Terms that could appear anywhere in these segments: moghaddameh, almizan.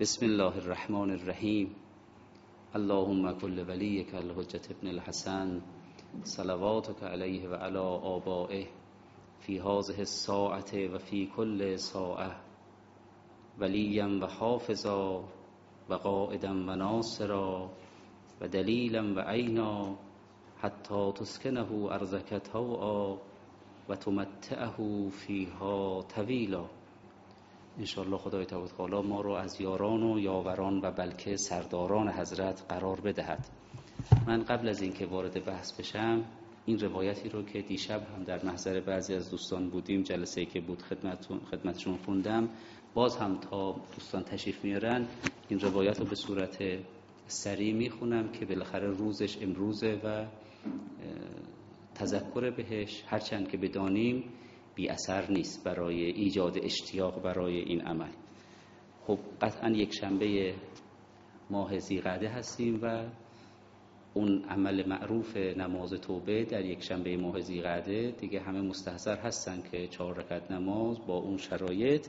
بسم الله الرحمن الرحیم. اللهم كل ولیک الحجة ابن الحسن صلواتك علیه و علی آبائه فی هذه الساعة و فی کل ساعة ولیم و حافظا و قائدا و ناصرا و دلیلا و عینا حتی تسکنه ارضک طوعا و تمتعه فیها طویلا. انشاءالله خدای تعالی ما رو از یاران و یاوران و بلکه سرداران حضرت قرار بدهد. من قبل از اینکه وارد بحث بشم این روایتی رو که دیشب هم در محضر بعضی از دوستان بودیم، جلسه‌ای که بود خدمتشون خوندم، باز هم تا دوستان تشریف میارن این روایت رو به صورت سریع میخونم که بالاخره روزش امروزه و تذکر بهش هرچند که بدانیم بی اثر نیست برای ایجاد اشتیاق برای این عمل. خب قطعا یک شنبه ماه ذی‌قعده هستیم و اون عمل معروف نماز توبه در یک شنبه ماه ذی‌قعده دیگه همه مستحضر هستن که 4 رکعت نماز با اون شرایط.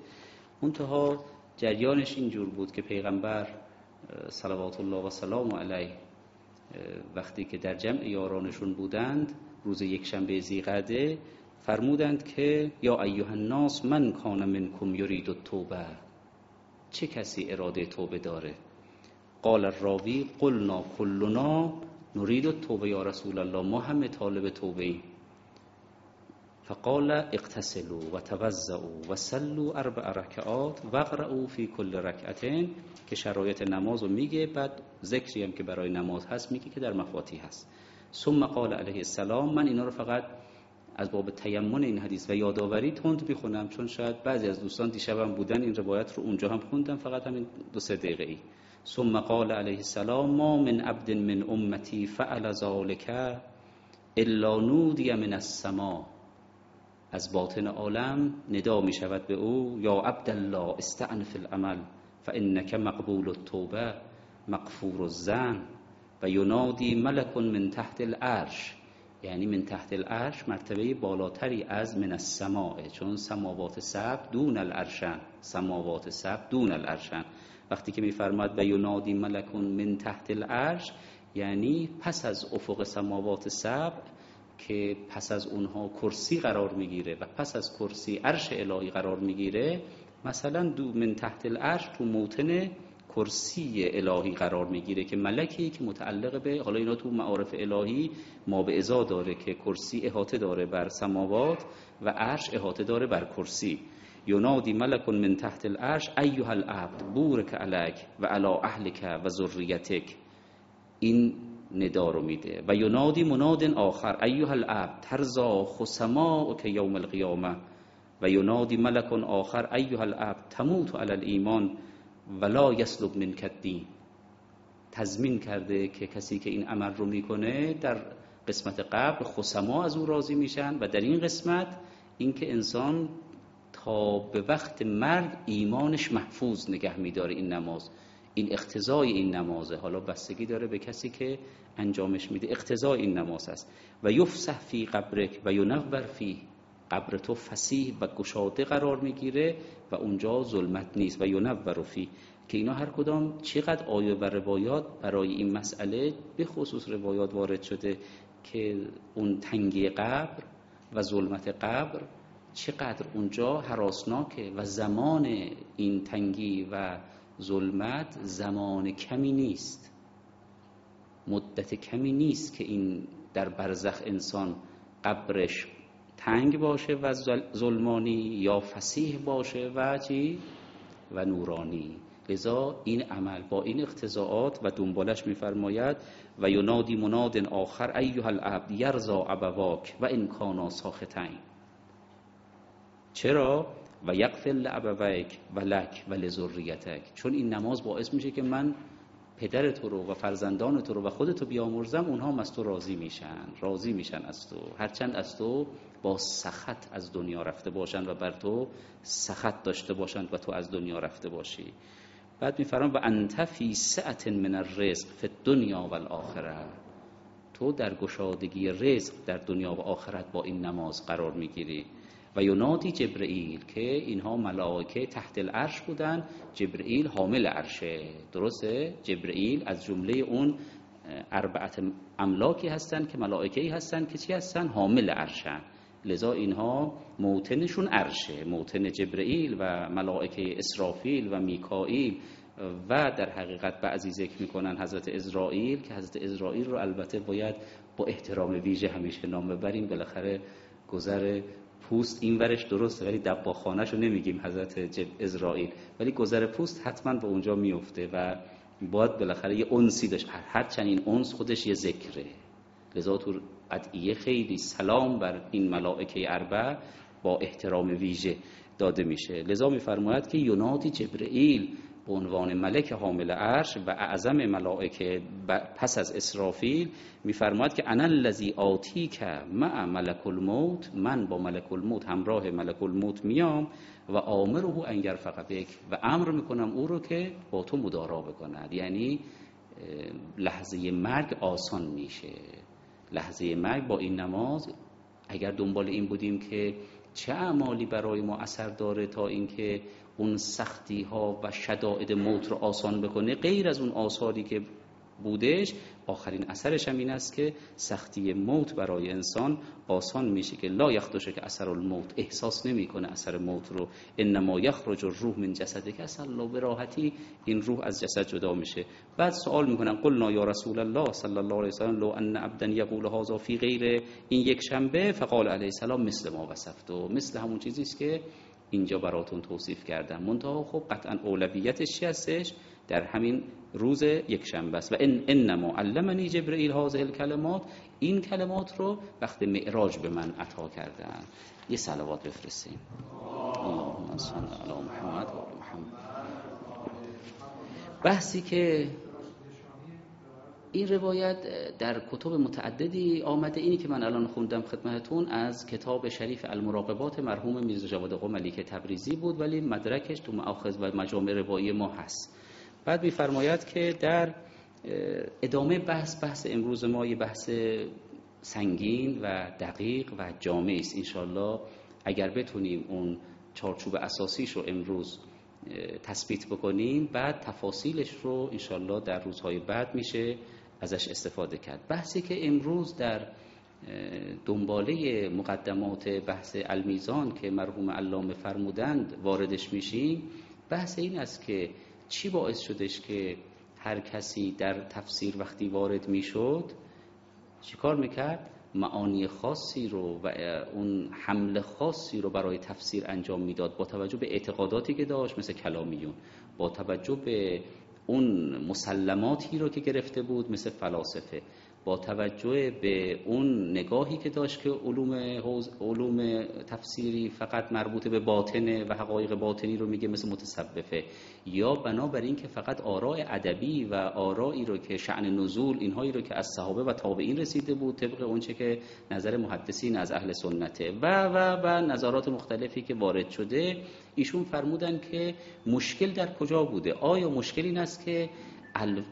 منتها جریانش اینجور بود که پیغمبر صلوات الله و سلام علیه وقتی که در جمع یارانشون بودند روز یک شنبه ذی‌قعده فرمودند که یا ایها الناس من کان منکم یرید التوبه، چه کسی اراده توبه داره؟ قال الراوی قلنا کلنا نرید التوبه یا رسول الله، ما همه طالب توبه ایم. فقال اغتسلوا و توضؤوا و صلوا 4 رکعات و اقرؤوا فی کل رکعتین، که شرایط نماز رو میگه، بعد ذکری هم که برای نماز هست میگه که در مفاتیح هست. ثم قال علیه السلام، من اینا رو فقط از باب تیمون این حدیث و یادآوری تند میخونم چون شاید بعضی از دوستان دیشبم بودن این روایت رو اونجا هم خوندم، فقط همین 2-3 دقیقه‌ای. ثم قال علیه السلام ما من عبد من امتی فعل ذلک الا نودی من السما، از باطن عالم ندا می شود به او یا عبدالله استأنف العمل فانک مقبول التوبه مغفور الذنب و ینادی ملک من تحت العرش، یعنی من تحت العرش مرتبه بالاتری از من السماء، چون سماوات سبع دون العرشن، سماوات سبع دون العرشن. وقتی که میفرماد و ینادی ملک من تحت العرش یعنی پس از افق سماوات سبع که پس از اونها کرسی قرار میگیره و پس از کرسی عرش الهی قرار میگیره، مثلا دو من تحت العرش تو موطن کرسی الهی قرار میگیره که ملکی که متعلق به، حالا اینا تو معارف الهی ما به ازا داره که کرسی احاطه داره بر سماوات و عرش احاطه داره بر کرسی. یونادی ملک من تحت العرش ایها العبد بورک علیک و علی اهلک و ذریتک، این ندا رو میده. و یونادی منادن آخر ایها العبد ترزا خسماک یوم القیامه و یونادی ملک آخر ایها العبد تموت علی الایمان ولا یسلب من کدی، تضمین کرده که کسی که این عمل رو میکنه در قسمت قبل خصما از او راضی میشن و در این قسمت اینکه انسان تا به وقت مرگ ایمانش محفوظ نگه میداره این نماز، این اقتضای این نمازه. حالا بستگی داره به کسی که انجامش میده، اقتضای این نماز است. و یفسح فی قبرک و ینور فی، قبر تو فسیح و گشاده قرار میگیره و اونجا ظلمت نیست. و یونور فی، که اینا هر کدام چقدر آیه و روایات برای این مسئله به خصوص روایات وارد شده که اون تنگی قبر و ظلمت قبر چقدر اونجا هراسناکه و زمان این تنگی و ظلمت زمان کمی نیست، مدت کمی نیست که این در برزخ انسان قبرش تنگ باشه و ظلمانی یا فسیح باشه و چی؟ و نورانی. لذا این عمل با این اقتضاعات و دنبالش میفرماید و ینادی منادن آخر ایها العبد یرزا ابواک و ان کانا ساخطین. چرا؟ و یغفر لابویک و لک و لذریتک، چون این نماز باعث میشه که من پدر تو رو و فرزندان تو رو و خودتو بیامرزم، اونها هم از تو راضی میشن از تو، هرچند از تو با سخط از دنیا رفته باشند و بر تو سخط داشته باشند و تو از دنیا رفته باشی. بعد میفرمان و انت فی سعة من الرزق فی الدنیا و الاخره، تو در گشادگی رزق در دنیا و آخرت با این نماز قرار میگیری. و ینادی جبرئیل که اینها ملائکه تحت العرش بودن، جبرئیل حامل عرشه، درسته؟ جبرئیل از جمله اون اربعت املاکی هستن که ملائکه‌ای هستن که چی هستن؟ حامل عرشن، لذا اینها موطنشون عرشه، موطن جبرئیل و ملائکه اسرافیل و میکائیل و در حقیقت بعضی ذکر میکنن حضرت عزرائیل، که حضرت عزرائیل رو البته باید با احترام ویژه همیشه نام ببریم، بالاخره گذر پوست این ورش درسته ولی دباخانه‌شو نمیگیم حضرت عزرائیل، ولی گذر پوست حتما به اونجا میفته و باید بالاخره یه انسی داشت، هرچند این انس خودش یه ذکره، لذا تو ادعیه خیلی سلام بر این ملائکه اربع با احترام ویژه داده میشه، لذا میفرماید که ینادی جبرئیل به عنوان ملک حامل عرش و اعظم ملائکه پس از اسرافیل میفرماید که انا الذی آتیک مع ملک الموت، من با ملک الموت همراه ملک الموت میام و آمره ان یرفق بک، و امر میکنم او رو که با تو مدارا بکند، یعنی لحظه مرگ آسان میشه، لحظه مرگ با این نماز. اگر دنبال این بودیم که چه اعمالی برای ما اثر داره تا اینکه اون سختی ها و شدائد موت رو آسان بکنه، غیر از اون آثاری که بودش، آخرین اثرش هم این است که سختی موت برای انسان آسان میشه، که لا یخدشه که اثر الموت، احساس نمیکنه اثر موت رو، انما یخرج الروح من جسده، که اصلا لا براحتی این روح از جسد جدا میشه. بعد سوال میکنن قلنا یا رسول الله صلی الله علیه و سلم لو ان عبدا یقول هذا فی غیر این یک شنبه فقال علیه السلام مثل ما وصفت، و مثل همون چیزی است که اینجا براتون توصیف کردم، منتها خب قطعا اولویتش چی هستش؟ در همین روز یکشنبه است. و انما علمنی جبرئیل هذه الکلمات، این کلمات رو وقت معراج به من عطا کردن. یه صلوات بفرستیم. اللهم صل علی محمد و آل محمد. بحثی که این روایت در کتب متعددی آمده، اینی که من الان خوندم خدمتتون از کتاب شریف المراقبات مرحوم میرزا جواد آقا ملیک تبریزی بود، ولی مدرکش تو مأخذ و مجامع روایی ما هست. بعد می‌فرماید که در ادامه بحث امروز ما یه بحث سنگین و دقیق و جامع است، انشالله اگر بتونیم اون چارچوب اساسیش رو امروز تثبیت بکنیم، بعد تفاصیلش رو انشالله در روزهای بعد میشه ازش استفاده کرد. بحثی که امروز در دنباله مقدمات بحث المیزان که مرحوم علامه فرمودند واردش میشیم، بحث این است که چی باعث شدش که هر کسی در تفسیر وقتی وارد میشد چی کار میکرد؟ معانی خاصی رو و اون حمل خاصی رو برای تفسیر انجام میداد، با توجه به اعتقاداتی که داشت مثل کلامیون، با توجه به اون مسلماتی رو که گرفته بود مثل فلاسفه، با توجه به اون نگاهی که داشت که علوم تفسیری فقط مربوط به باطنه و حقایق باطنی رو میگه مثل متصوفه، یا بنابر این که فقط آراء ادبی و آرایی رو که شأن نزول اینهایی رو که از صحابه و تابعین رسیده بود طبق اونچه که نظر محدثین از اهل سنته و نظرات مختلفی که وارد شده. ایشون فرمودن که مشکل در کجا بوده؟ آیا مشکل این است که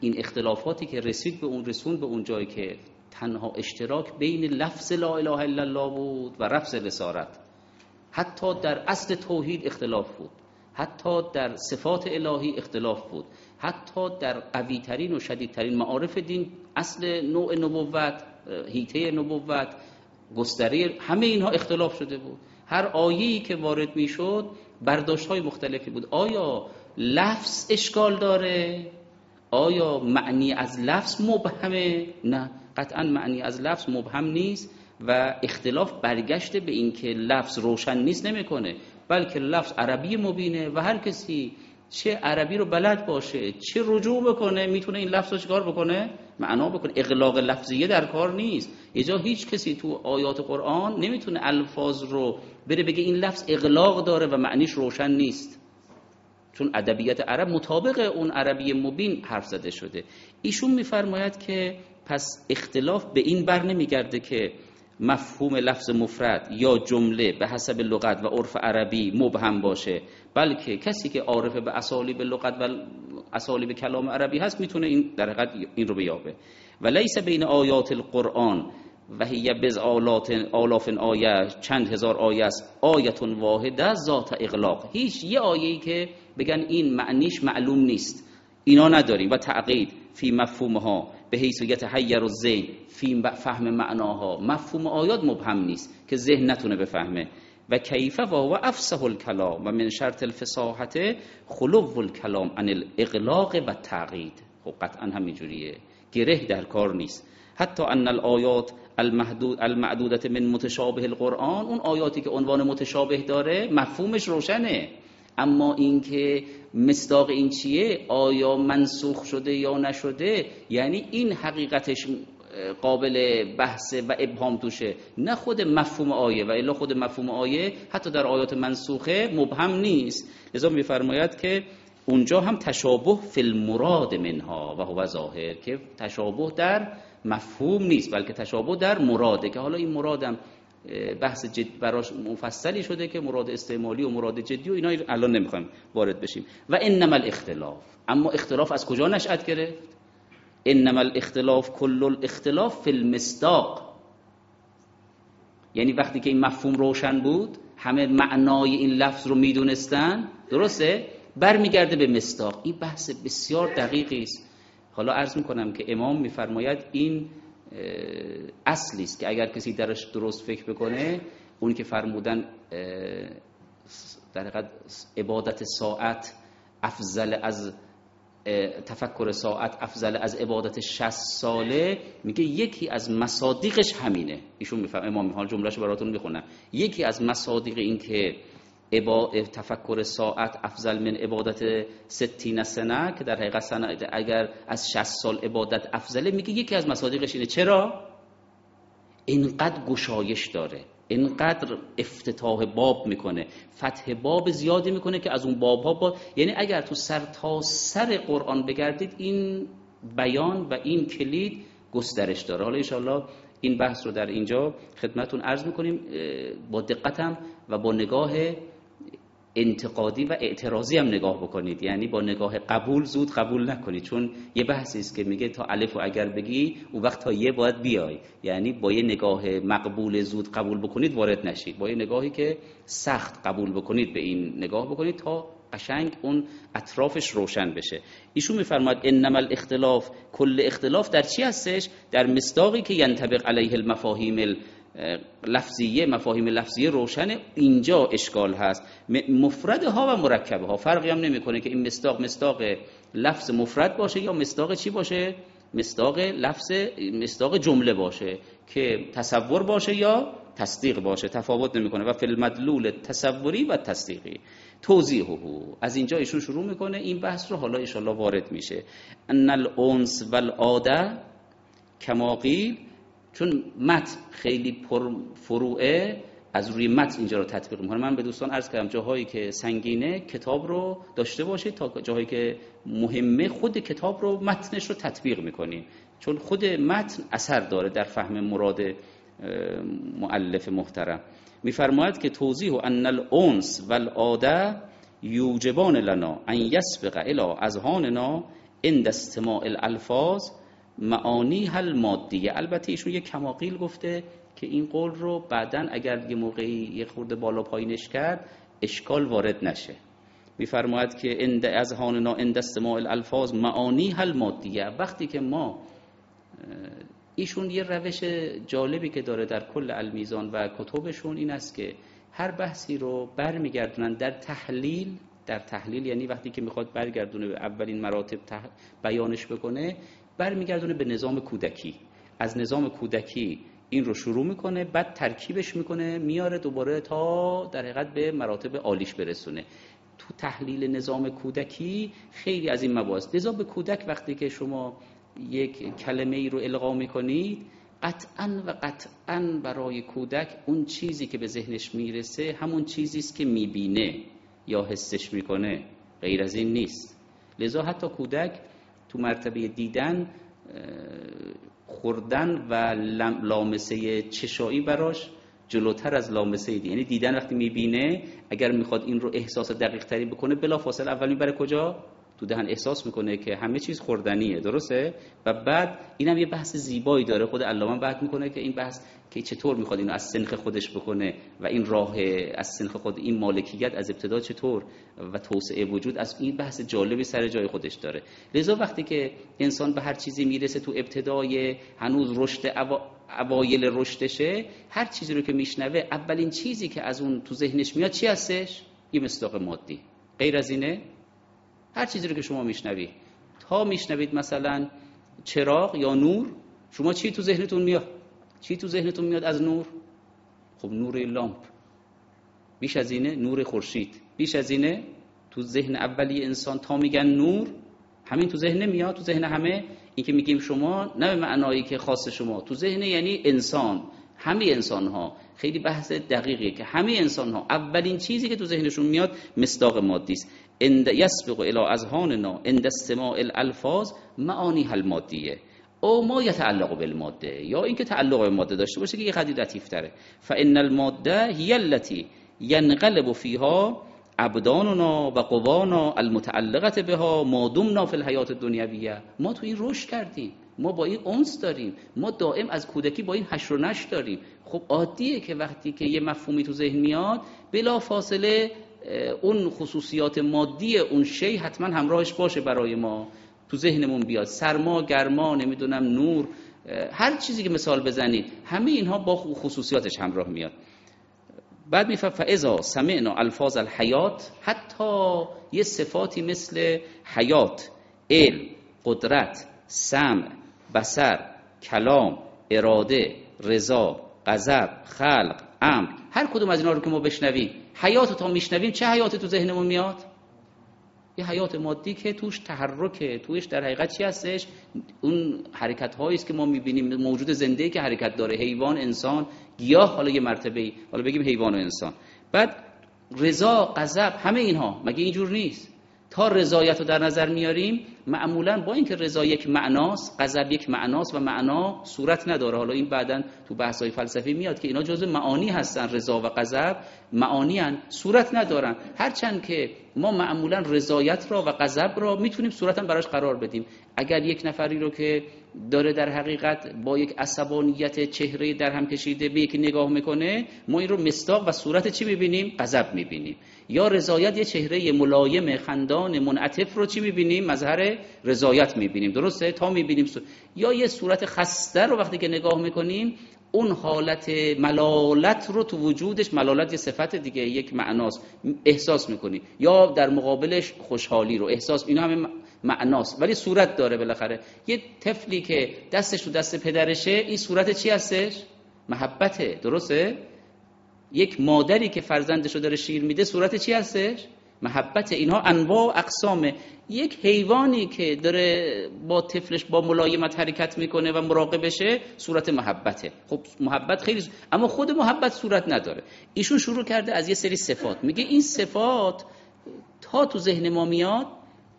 این اختلافاتی که رسید به اون رسوند به اون جایی که تنها اشتراک بین لفظ لا اله الا الله بود و لفظ رسالت، حتی در اصل توحید اختلاف بود، حتی در صفات الهی اختلاف بود، حتی در قوی‌ترین و شدیدترین معارف دین، اصل نوع نبوت، حیطه نبوت، گستره، همه اینها اختلاف شده بود. هر آیه‌ای که وارد میشد برداشت‌های مختلفی بود. آیا لفظ اشکال داره؟ آیا معنی از لفظ مبهمه؟ نه، قطعا معنی از لفظ مبهم نیست و اختلاف برگشته به این که لفظ روشن نیست نمیکنه، بلکه لفظ عربی مبینه و هر کسی چه عربی رو بلد باشه چه رجوع بکنه میتونه این لفظ رو چکار بکنه؟ معنا بکنه. اغلاق لفظیه در کار نیست. اینجا هیچ کسی تو آیات قرآن نمیتونه الفاظ رو بره بگه این لفظ اغلاق داره و معنیش روشن نیست، چون ادبیات عرب مطابق اون عربی مبین حرف زده شده. ایشون میفرماید که پس اختلاف به این بر نمیگرده که مفهوم لفظ مفرد یا جمله به حسب لغت و عرف عربی مبهم باشه، بلکه کسی که عارف به اسالیب لغت و اسالیب کلام عربی هست میتونه این در حقیقت این رو بیابه. و لیس بین آیات القرآن و هی بز آلاف آیه، چند هزار آیه است، آیتون واحده ذات اغلاق. هیچ یه آیه‌ای که بگن این معنیش معلوم نیست اینا نداریم. و تعقید فی مفهومها به حیث یتحیر الذهن فی فهم معناها، مفهوم آیات مبهم نیست که ذهن نتونه بفهمه. و کیفه و هو افصح الکلام و من شرط الفصاحت خلو الکلام عن الاغلاق و تعقید. خب قطعا همینجوریه، گره در کار نیست. حتی ان الآیات المعدودت من متشابه القرآن، اون آیاتی که عنوان متشابه داره مفهومش روشنه، اما این که مصداق این چیه، آیا منسوخ شده یا نشده، یعنی این حقیقتش قابل بحثه و ابهام توشه، نه خود مفهوم آیه. و الا خود مفهوم آیه حتی در آیات منسوخه مبهم نیست. لذا می‌فرماید که اونجا هم تشابه فی المراد منها و هو ظاهر، که تشابه در مفهوم نیست بلکه تشابه در مراده، که حالا این مرادم بحث جد براش مفصلی شده که مراد استعمالی و مراد جدی و اینا الان نمیخوایم وارد بشیم. و انما الاختلاف، اما اختلاف از کجا نشأت گرفت؟ انما الاختلاف کل الاختلاف فی المصداق، یعنی وقتی که این مفهوم روشن بود همه معنای این لفظ رو میدونستن، درسته؟ برمیگرده به مصداق. این بحث بسیار دقیقی است. حالا عرض میکنم که امام میفرماید این اصلی است که اگر کسی درش درست فکر بکنه، اون که فرمودن در حقیقت عبادت ساعت افضل از تفکر ساعت افضل از عبادت 60 ساله، میگه یکی از مصادیقش همینه. ایشون میفهم امام، حال جملهش براتون میخونم، یکی از مصادیق این که تفکر ساعت افضل من عبادت 60 سنه، که در حقیقت سنه اگر از 60 سال عبادت افضله، میگه یکی از مصادیقش اینه. چرا؟ اینقدر گشایش داره، اینقدر افتتاح باب میکنه، فتح باب زیادی میکنه که از اون بابها یعنی اگر تو سر تا سر قرآن بگردید این بیان و این کلید گسترش داره. حالا انشاءالله این بحث رو در اینجا خدمتون عرض میکنیم، با دقتم و با نگاه انتقادی و اعتراضی هم نگاه بکنید، یعنی با نگاه قبول زود قبول نکنید، چون یه بحثی است که میگه تا الف و اگر بگی اون وقت تا یه باید بیای، یعنی با یه نگاه مقبول زود قبول بکنید وارد نشید، با یه نگاهی که سخت قبول بکنید به این نگاه بکنید تا قشنگ اون اطرافش روشن بشه. ایشون میفرماد انما الاختلاف کل اختلاف در چی هستش؟ در مصداقی که ینطبق علیه المفاهیم لفظیه، مفاهیم لفظیه روشن. اینجا اشکال هست، مفرده ها و مرکبه ها فرقی هم نمیکنه که این مصداق لفظ مفرد باشه یا مصداق چی باشه، مصداق جمله باشه، که تصور باشه یا تصدیق باشه، تفاوت نمیکنه. و فی المدلول تصوری و تصدیقی توضیح او. از اینجا ایشون شروع میکنه این بحث رو، حالا ان شاءالله وارد میشه. ان الانس والعاده کما قیل، چون متن خیلی پر فروعه، از روی متن اینجا رو تطبیق میکنه. من به دوستان عرض کردم جاهایی که سنگینه کتاب رو داشته باشید، تا جاهایی که مهمه خود کتاب رو متنش رو تطبیق میکنید، چون خود متن اثر داره در فهم مراد مؤلف محترم. میفرماید که توضیح ان الانس والعاده یوجبان لنا ان یسبق الی اذهاننا عند استماع الالفاظ معانی هل مادیه. البته ایشون یک کماقیل گفته که این قول رو بعدن اگر یه موقعی یه خورده بالا پایینش کرد اشکال وارد نشه. میفرماید که عند اذهاننا عند استماع الالفاظ معانی هل مادیه. وقتی که ما، ایشون یه روش جالبی که داره در کل المیزان و کتبشون این است که هر بحثی رو برمیگردونن در تحلیل، یعنی وقتی که میخواد برگردونه به اولین مراتب بیانش بکنه، برمیگردونه به نظام کودکی. از نظام کودکی این رو شروع میکنه، بعد ترکیبش میکنه میاره دوباره تا در حقیقت به مراتب عالیش برسونه. تو تحلیل نظام کودکی خیلی از این مباحث، لذا به کودک وقتی که شما یک کلمه ای رو القا میکنید، قطعاً برای کودک اون چیزی که به ذهنش میرسه همون چیزی است که میبینه یا حسش میکنه، غیر از این نیست. لذا حتی کودک تو مرتبه دیدن، خوردن و لامسه چشایی براش جلوتر از لامسه دیدن، یعنی دیدن وقتی میبینه اگر میخواد این رو احساس دقیق تری بکنه بلافاصله اول میبره کجا؟ تو دهن احساس میکنه که همه چیز خوردنیه، درسته؟ و بعد اینم یه بحث زیبایی داره، خود علامه بحث میکنه که این بحث که چطور میخواد اینو از سنخ خودش بکنه و این راه از سنخ خود، این مالکیت از ابتدا چطور و توسعه وجود، از این بحث جالبی سر جای خودش داره. لذا وقتی که انسان به هر چیزی میرسه تو ابتدای هنوز رشد اوایل رشدشه، هر چیزی رو که میشنوه اولین چیزی که از اون تو ذهنش میاد چی هستش؟ یه مصداق مادی. غیر از اینه هر چیزی رو که شما میشنوی، تا میشنوید مثلا چراغ یا نور، شما چی تو ذهنتون میاد؟ چی تو ذهنتون میاد از نور؟ خب نور لامپ. بیش از اینه نور خورشید. بیش از اینه تو ذهن اولی انسان تا میگن نور، همین تو ذهن میاد، تو ذهن همه. این که میگیم شما نه به معنایی که خاص شما، تو ذهن یعنی انسان، همه انسان ها. خیلی بحث دقیقیه که همه انسان ها اولین چیزی که تو ذهنشون میاد مصداق مادی است. اند یسبق الی اذهاننا اند استماع الالفاظ معانی هل مادیه او ما یتعلق بالماده، یا اینکه تعلق به ماده داشته باشه که یه خدید لطیف تره. فان الماده هی التي ينقلب فيها ابداننا و قوانا المتعلقه بها ما دمنا في الحياه الدنيويه. ما تو این رشد کردیم، ما با این انس داریم، ما دائم از کودکی با این حشر و نش داریم. خب عادیه که وقتی که یه مفهومی تو ذهن میاد بلا فاصله اون خصوصیات مادی اون شی حتما همراهش باشه، برای ما تو ذهنمون بیاد سرما، گرما، نمیدونم نور، هر چیزی که مثال بزنید همه اینها با خصوصیاتش همراه میاد. بعد میفهم فاذا سمعنا الفاظ الحیات، حتی یه صفاتی مثل حیات، علم، قدرت، سمع، بصر، کلام، اراده، رضا، غضب، خلق، امر، هر کدوم از اینا رو که ما بشنویم، حیات رو تا میشنویم چه حیاتی تو ذهنمون میاد؟ یه حیات مادی که توش تحرکه، توش در حقیقت چی هستش؟ اون حرکت‌هایی است که ما می‌بینیم، موجود زنده‌ای که حرکت داره، حیوان، انسان، گیاه، حالا یه مرتبه‌ای، حالا بگیم حیوان و انسان. بعد رضا، غضب، همه اینها مگه اینجور نیست؟ تا رضایت رو در نظر میاریم، معمولاً با اینکه رضا یک معناست، غضب یک معناست و معنا صورت نداره. حالا این بعداً تو بحث‌های فلسفی میاد که اینا جزء معانی هستن، رضا و غضب معانی ان، صورت ندارن. هرچند که ما معمولاً رضایت را و غضب را میتونیم صورتاً براش قرار بدیم. اگر یک نفری رو که داره در حقیقت با یک عصبانیت چهره در هم کشیده به یک نگاه میکنه، ما این رو مصداق و صورت چی میبینیم؟ غضب میبینیم. یا رضایت یه چهره ملایم، خندان، منعطف رو چی میبینیم؟ مظهر رضایت میبینیم، درسته؟ تا میبینیم یا یه صورت خسته رو وقتی که نگاه میکنیم، اون حالت ملالت رو تو وجودش، ملالت یه صفت دیگه، یک معناست، احساس میکنی. یا در مقابلش خوشحالی رو احساس، اینا همه معناست ولی صورت داره. بالاخره یه طفلی که دستش تو دست پدرشه، این صورت چی هستش؟ محبته، درسته؟ یک مادری که فرزندش رو داره شیر میده، صورت چی هستش؟ محبت. اینها انواع و اقسامه. یک حیوانی که داره با طفلش با ملایمت حرکت میکنه و مراقبشه، صورت محبته. خب محبت خیلی اما خود محبت صورت نداره. ایشون شروع کرده از یه سری صفات، میگه این صفات تا تو ذهن ما میاد،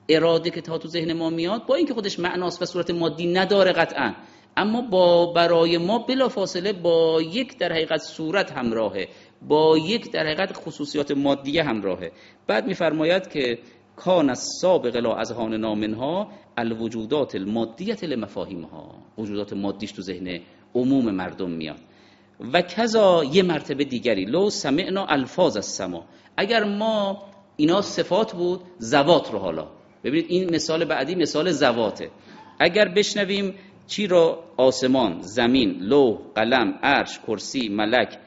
اراده که تا تو ذهن ما میاد، با اینکه خودش معناست و صورت مادی نداره قطعاً، اما با برای ما بلافاصله با یک در حقیقت صورت همراهه، با یک در حقیقت خصوصیات مادی همراهه. بعد میفرماید که کان السابق لا اذهان نامنها الوجودات المادیه لمفاهیمها، وجودات مادیش تو ذهن عموم مردم میاد. و کذا یه مرتبه دیگری لو سمعنا الفاظ السما، اگر ما اینا صفات بود، زوات رو حالا ببینید، این مثال بعدی مثال زواته. اگر بشنویم چی را؟ آسمان، زمین، لوح، قلم، عرش، کرسی، ملک،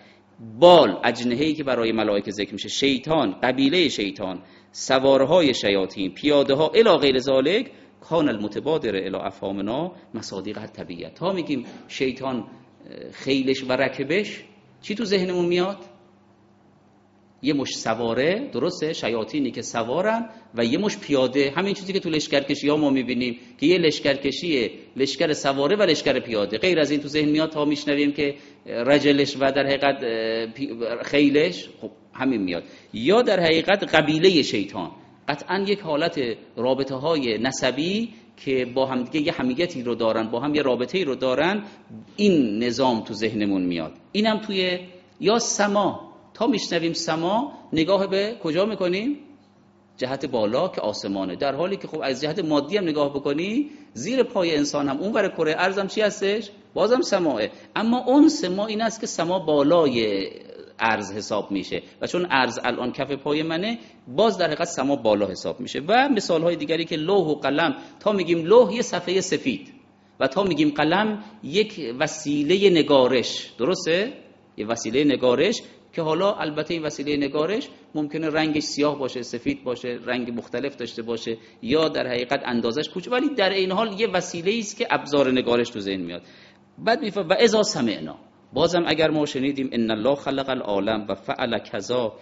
بال، اجنهی که برای ملائکه ذکر میشه، شیطان، قبیله شیطان، سوارهای شیاطین، پیاده ها، الی غیر ذالک کان المتبادر الی افهامنا مصادیق الطبیعت. تا میگیم شیطان، خیلش و رکبش، چی تو ذهنمون میاد؟ یه مش سواره، درسته؟ شیاطینی که سوارن و یه مش پیاده، همین چیزی که تو لشکرکشی ها ما میبینیم که یه لشکرکشیه، لشکر سواره و لشکر پیاده. غیر از این تو ذهن میاد، تا میشنویم که رجلش و در حقیقت خیلش، خب همین میاد. یا در حقیقت قبیله شیطان، قطعا یک حالت رابطه های نسبی که با هم دیگه یه همیتی رو دارن، با هم یه رابطه‌ای رو دارن، این نظام تو ذهنمون میاد. اینم توی یا سما، تا میشنویم سما، نگاه به کجا میکنیم؟ جهت بالا که آسمانه، در حالی که خب از جهت مادی هم نگاه بکنی زیر پای انسان هم اونور کره ارض هم چی هستش؟ بازم سماعه. اما اون سما این است که سما بالای ارض حساب میشه و چون ارض الان کف پای منه باز در حقیقت سما بالا حساب میشه. و مثال های دیگری که لوح و قلم، تا میگیم لوح یه صفحه سفید و تا میگیم قلم یک وسیله نگارش، درسته؟ یه وسیله نگارش که حالا البته این وسیله نگارش ممکنه رنگش سیاه باشه، سفید باشه، رنگ مختلف داشته باشه یا در حقیقت اندازش کوچک، ولی در این حال یه وسیله‌ای است که ابزار نگارش تو ذهن میاد. بعد میفهم و اذا سمعنا، بازم اگر ما شنیدیم ان الله خلق العالم و فعل کذا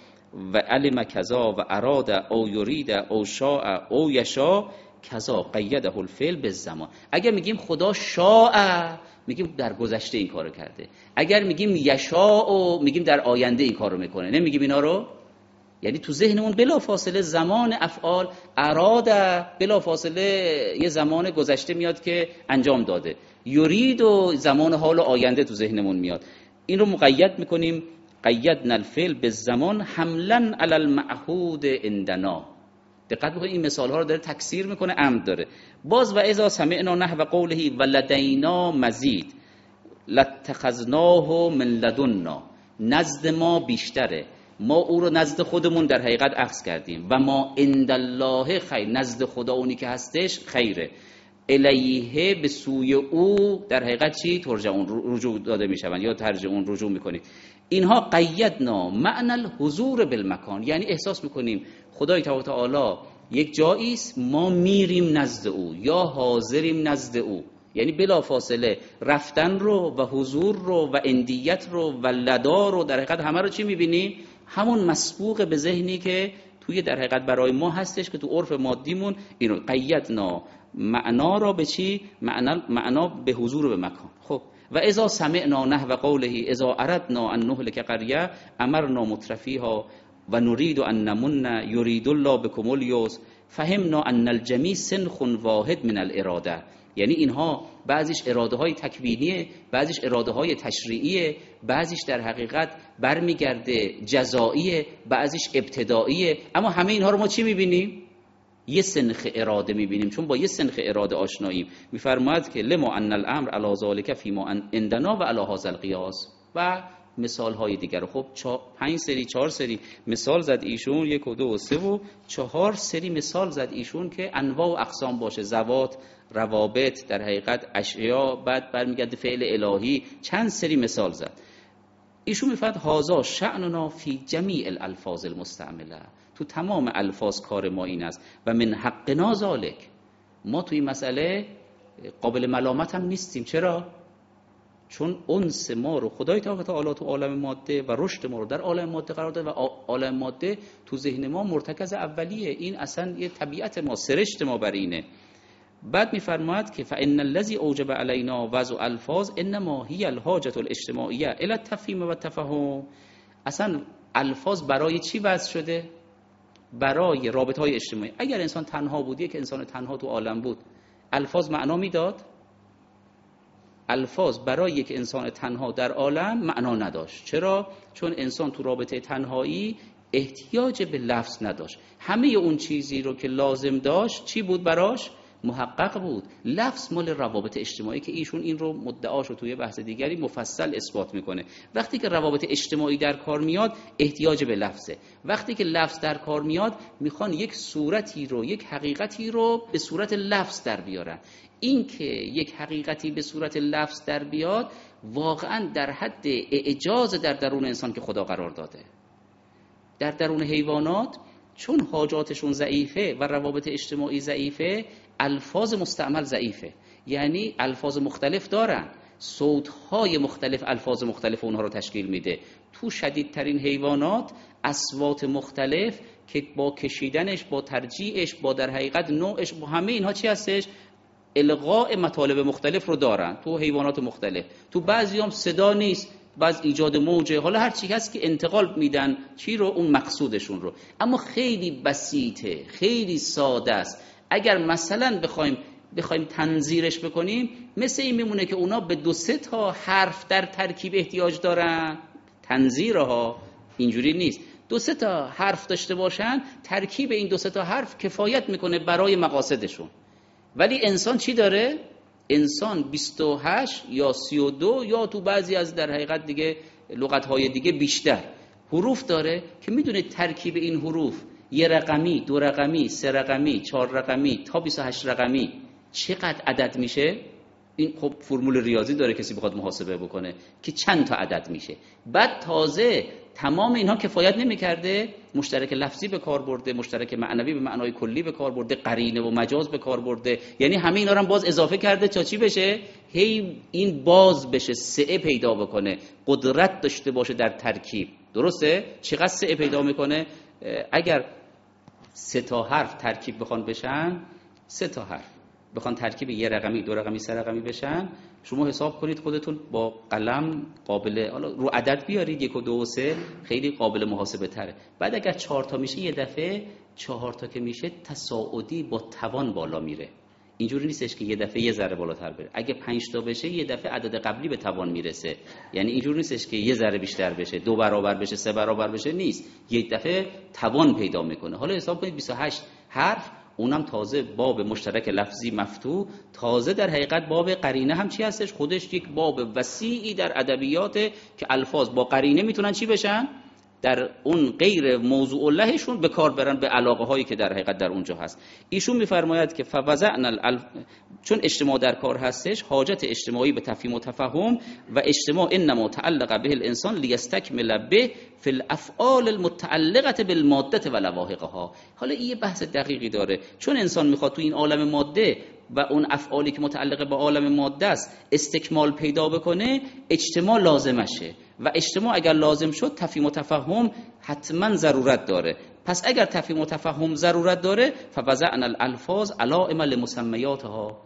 و علم کذا و اراد او یرید او شاء او یشاء کذا قیده الفعل بالزمان. اگر میگیم خدا شاء میگیم در گذشته این کارو کرده، اگر میگیم یشاء میگیم در آینده این کارو میکنه، نمیگیم اینا رو، یعنی تو ذهنمون بلا فاصله زمان افعال اراده بلا فاصله یه زمان گذشته میاد که انجام داده، یرید و زمان حال و آینده تو ذهنمون میاد. این رو مقید میکنیم قیدنا الفعل بالزمان حملا علی المعهود عندنا. دقت بکنید این مثال ها رو داره تکثیر میکنه، عمد داره. باز و اذا سمعنا نحو قوله و لدینا مزید لاتخذناه من لدنا، نزد ما بیشتره، ما او رو نزد خودمون در حقیقت اخذ کردیم و ما عند الله خیر، نزد خدا اونی که هستش خیره، الیه به سوی او در حقیقت چی ترجعون رجوع داده میشوند یا ترجعون رجوع میکنید. اینها قیدنا معنی الحضور بالمکان، یعنی احساس میکنیم خدای تعالی یک جایی است ما میریم نزد او یا حاضریم نزد او، یعنی بلا فاصله رفتن رو و حضور رو و اندیت رو و لدا رو در حقیقت همه رو چی میبینیم؟ همون مسبوق به ذهنی که توی در حقیقت برای ما هستش که تو عرف مادیمون اینو قیدنا معنا را به چی؟ معنا به حضور و به مکان. خب و اذا سمعنا نحو قوله اذا اردنا ان نهلك قريه امرنا مترفيها و نريد ان نمن يريد الله بكم اليسر فهمنا ان الجميع سنخ واحد من الاراده. یعنی اینها بعضیش اراده های تکوینیه، بعضیش اراده های تشریعیه، بعضیش در حقیقت برمیگرده جزائیه، بعضیش ابتدائیه، اما همه اینها رو ما چی میبینیم؟ یه سنخ اراده میبینیم چون با یه سنخ اراده آشناییم. میفرماد که لما ان الامر علی ذالک فیما عندنا و علی هذا القیاس و مثال های دیگر. خب 5 سری 4 سری مثال زد ایشون، 1 و 2 و 3 و 4 سری مثال زد ایشون که انواع و اقسام باشه، ذوات، روابط، در حقیقت اشیاء، بعد برمیگرده فعل الهی، چند سری مثال زد. ایشون میفرد هازا شأننا فی جمیع الالفاظ المستعمله، تو تمام الفاظ کار ما این است و من حقنا ذالک، ما توی مسئله قابل ملامت هم نیستیم. چرا؟ چون انس ما رو خدای تعالی تو عالم ماده و رشد ما رو در عالم ماده قرار داده و عالم ماده تو ذهن ما مرتکز اولیه، این اصلا یه طبیعت ما، سرشت ما بر اینه. بعد میفرماید که فان الذی اوجب علینا وضع الفاظ انما هی الحاجه الاجتماعیه الی التفهیم و التفهم، اصلا الفاظ برای چی وضع شده؟ برای رابطهای اجتماعی. اگر انسان تنها بود، یک انسان تنها تو عالم بود، الفاظ معنا میداد؟ الفاظ برای یک انسان تنها در عالم معنا نداشت. چرا؟ چون انسان تو رابطه تنهایی احتیاج به لفظ نداشت، همه اون چیزی رو که لازم داشت چی بود براش؟ محقق بود. لفظ مال روابط اجتماعی که ایشون این رو مدعاش رو توی بحث دیگری مفصل اثبات میکنه. وقتی که روابط اجتماعی در کار میاد احتیاج به لفظه، وقتی که لفظ در کار میاد میخوان یک صورتی رو، یک حقیقتی رو به صورت لفظ در بیارن. این که یک حقیقتی به صورت لفظ در بیاد واقعا در حد اعجاز در درون انسان که خدا قرار داده. در درون حیوانات چون حاجاتشون ضعیفه و روابط اجتماعی ضعیفه، الفاظ مستعمل ضعیفه، یعنی الفاظ مختلف دارن، صوت‌های مختلف الفاظ مختلف اونها رو تشکیل میده. تو شدیدترین حیوانات اصوات مختلف که با کشیدنش، با ترجیعش، با در حقیقت نوعش، با همه اینها چی هستش؟ القاء مطالب مختلف رو دارن تو حیوانات مختلف. تو بعضیام صدا نیست، بعض ایجاد موجه، حالا هر چی هست که انتقال میدن چی رو؟ اون مقصودشون رو. اما خیلی بسیطه، خیلی ساده است. اگر مثلا بخوایم تنظیرش بکنیم مثل این میمونه که اونا به 2-3 تا حرف در ترکیب احتیاج دارن. تنظیرها اینجوری نیست، دو سه تا حرف داشته باشن، ترکیب این دو سه تا حرف کفایت میکنه برای مقاصدشون. ولی انسان چی داره؟ انسان 28 یا 32 یا تو بعضی از در حقیقت دیگه لغت‌های دیگه بیشتر حروف داره که میدونه ترکیب این حروف یه رقمی، دو رقمی، سه رقمی، چهار رقمی تا 28 رقمی چقدر عدد میشه. این خب فرمول ریاضی داره کسی بخواد محاسبه بکنه که چند تا عدد میشه. بعد تازه تمام اینها کفایت نمی‌کرده، مشترک لفظی به کار برده، مشترک معنوی به معنای کلی به کار برده، قرینه و مجاز به کار برده، یعنی همه اینا رو هم باز اضافه کرده تا چی بشه؟ هی این باز بشه، سعه پیدا بکنه، قدرت داشته باشه در ترکیب. درسته؟ چقدر سعه پیدا میکنه؟ اگر سه تا حرف ترکیب بخوان بشن، سه تا حرف بخوان ترکیب یه رقمی، دو رقمی، سه رقمی بشن، شما حساب کنید خودتون با قلم قابل، حالا رو عدد بیارید 1 و 2 و 3 خیلی قابل محاسبه تره. بعد اگر 4 تا میشه یه دفعه، 4 تا که میشه تصاعدی با توان بالا میره، اینجوری نیستش که یه دفعه یه ذره بالاتر بره. اگه 5 تا بشه یه دفعه عدد قبلی به توان میرسه، یعنی اینجوری نیستش که یه ذره بیشتر بشه، 2 برابر بشه، 3 برابر بشه، نیست، یه دفعه توان پیدا میکنه. حالا حساب کنید 28 حرف، اونم تازه باب مشترک لفظی مفتوح، تازه در حقیقت باب قرینه هم چی هستش، خودش یک باب وسیعی در ادبیات که الفاظ با قرینه میتونن چی بشن، در اون غیر موضوع لهشون به کار برن به علاقه هایی که در حقیقت در اونجا هست. ایشون میفرماید که فوزعنا چون اجتماع در کار هستش، حاجت اجتماعی به تفهیم و تفهم و اجتماع انما تعلق به الانسان لیستکمل به فی الافعال المتعلقه بالماده و لواحقها. حالا این یه بحث دقیقی داره، چون انسان میخواد تو این عالم ماده و اون افعالی که متعلق به عالم ماده است استکمال پیدا بکنه، اجتماع لازمشه و اجتماع اگر لازم شد تفهیم و تفهم حتما ضرورت داره. پس اگر تفهیم و تفهم ضرورت داره، فوضعنا الالفاظ علائم لمسمیاتها،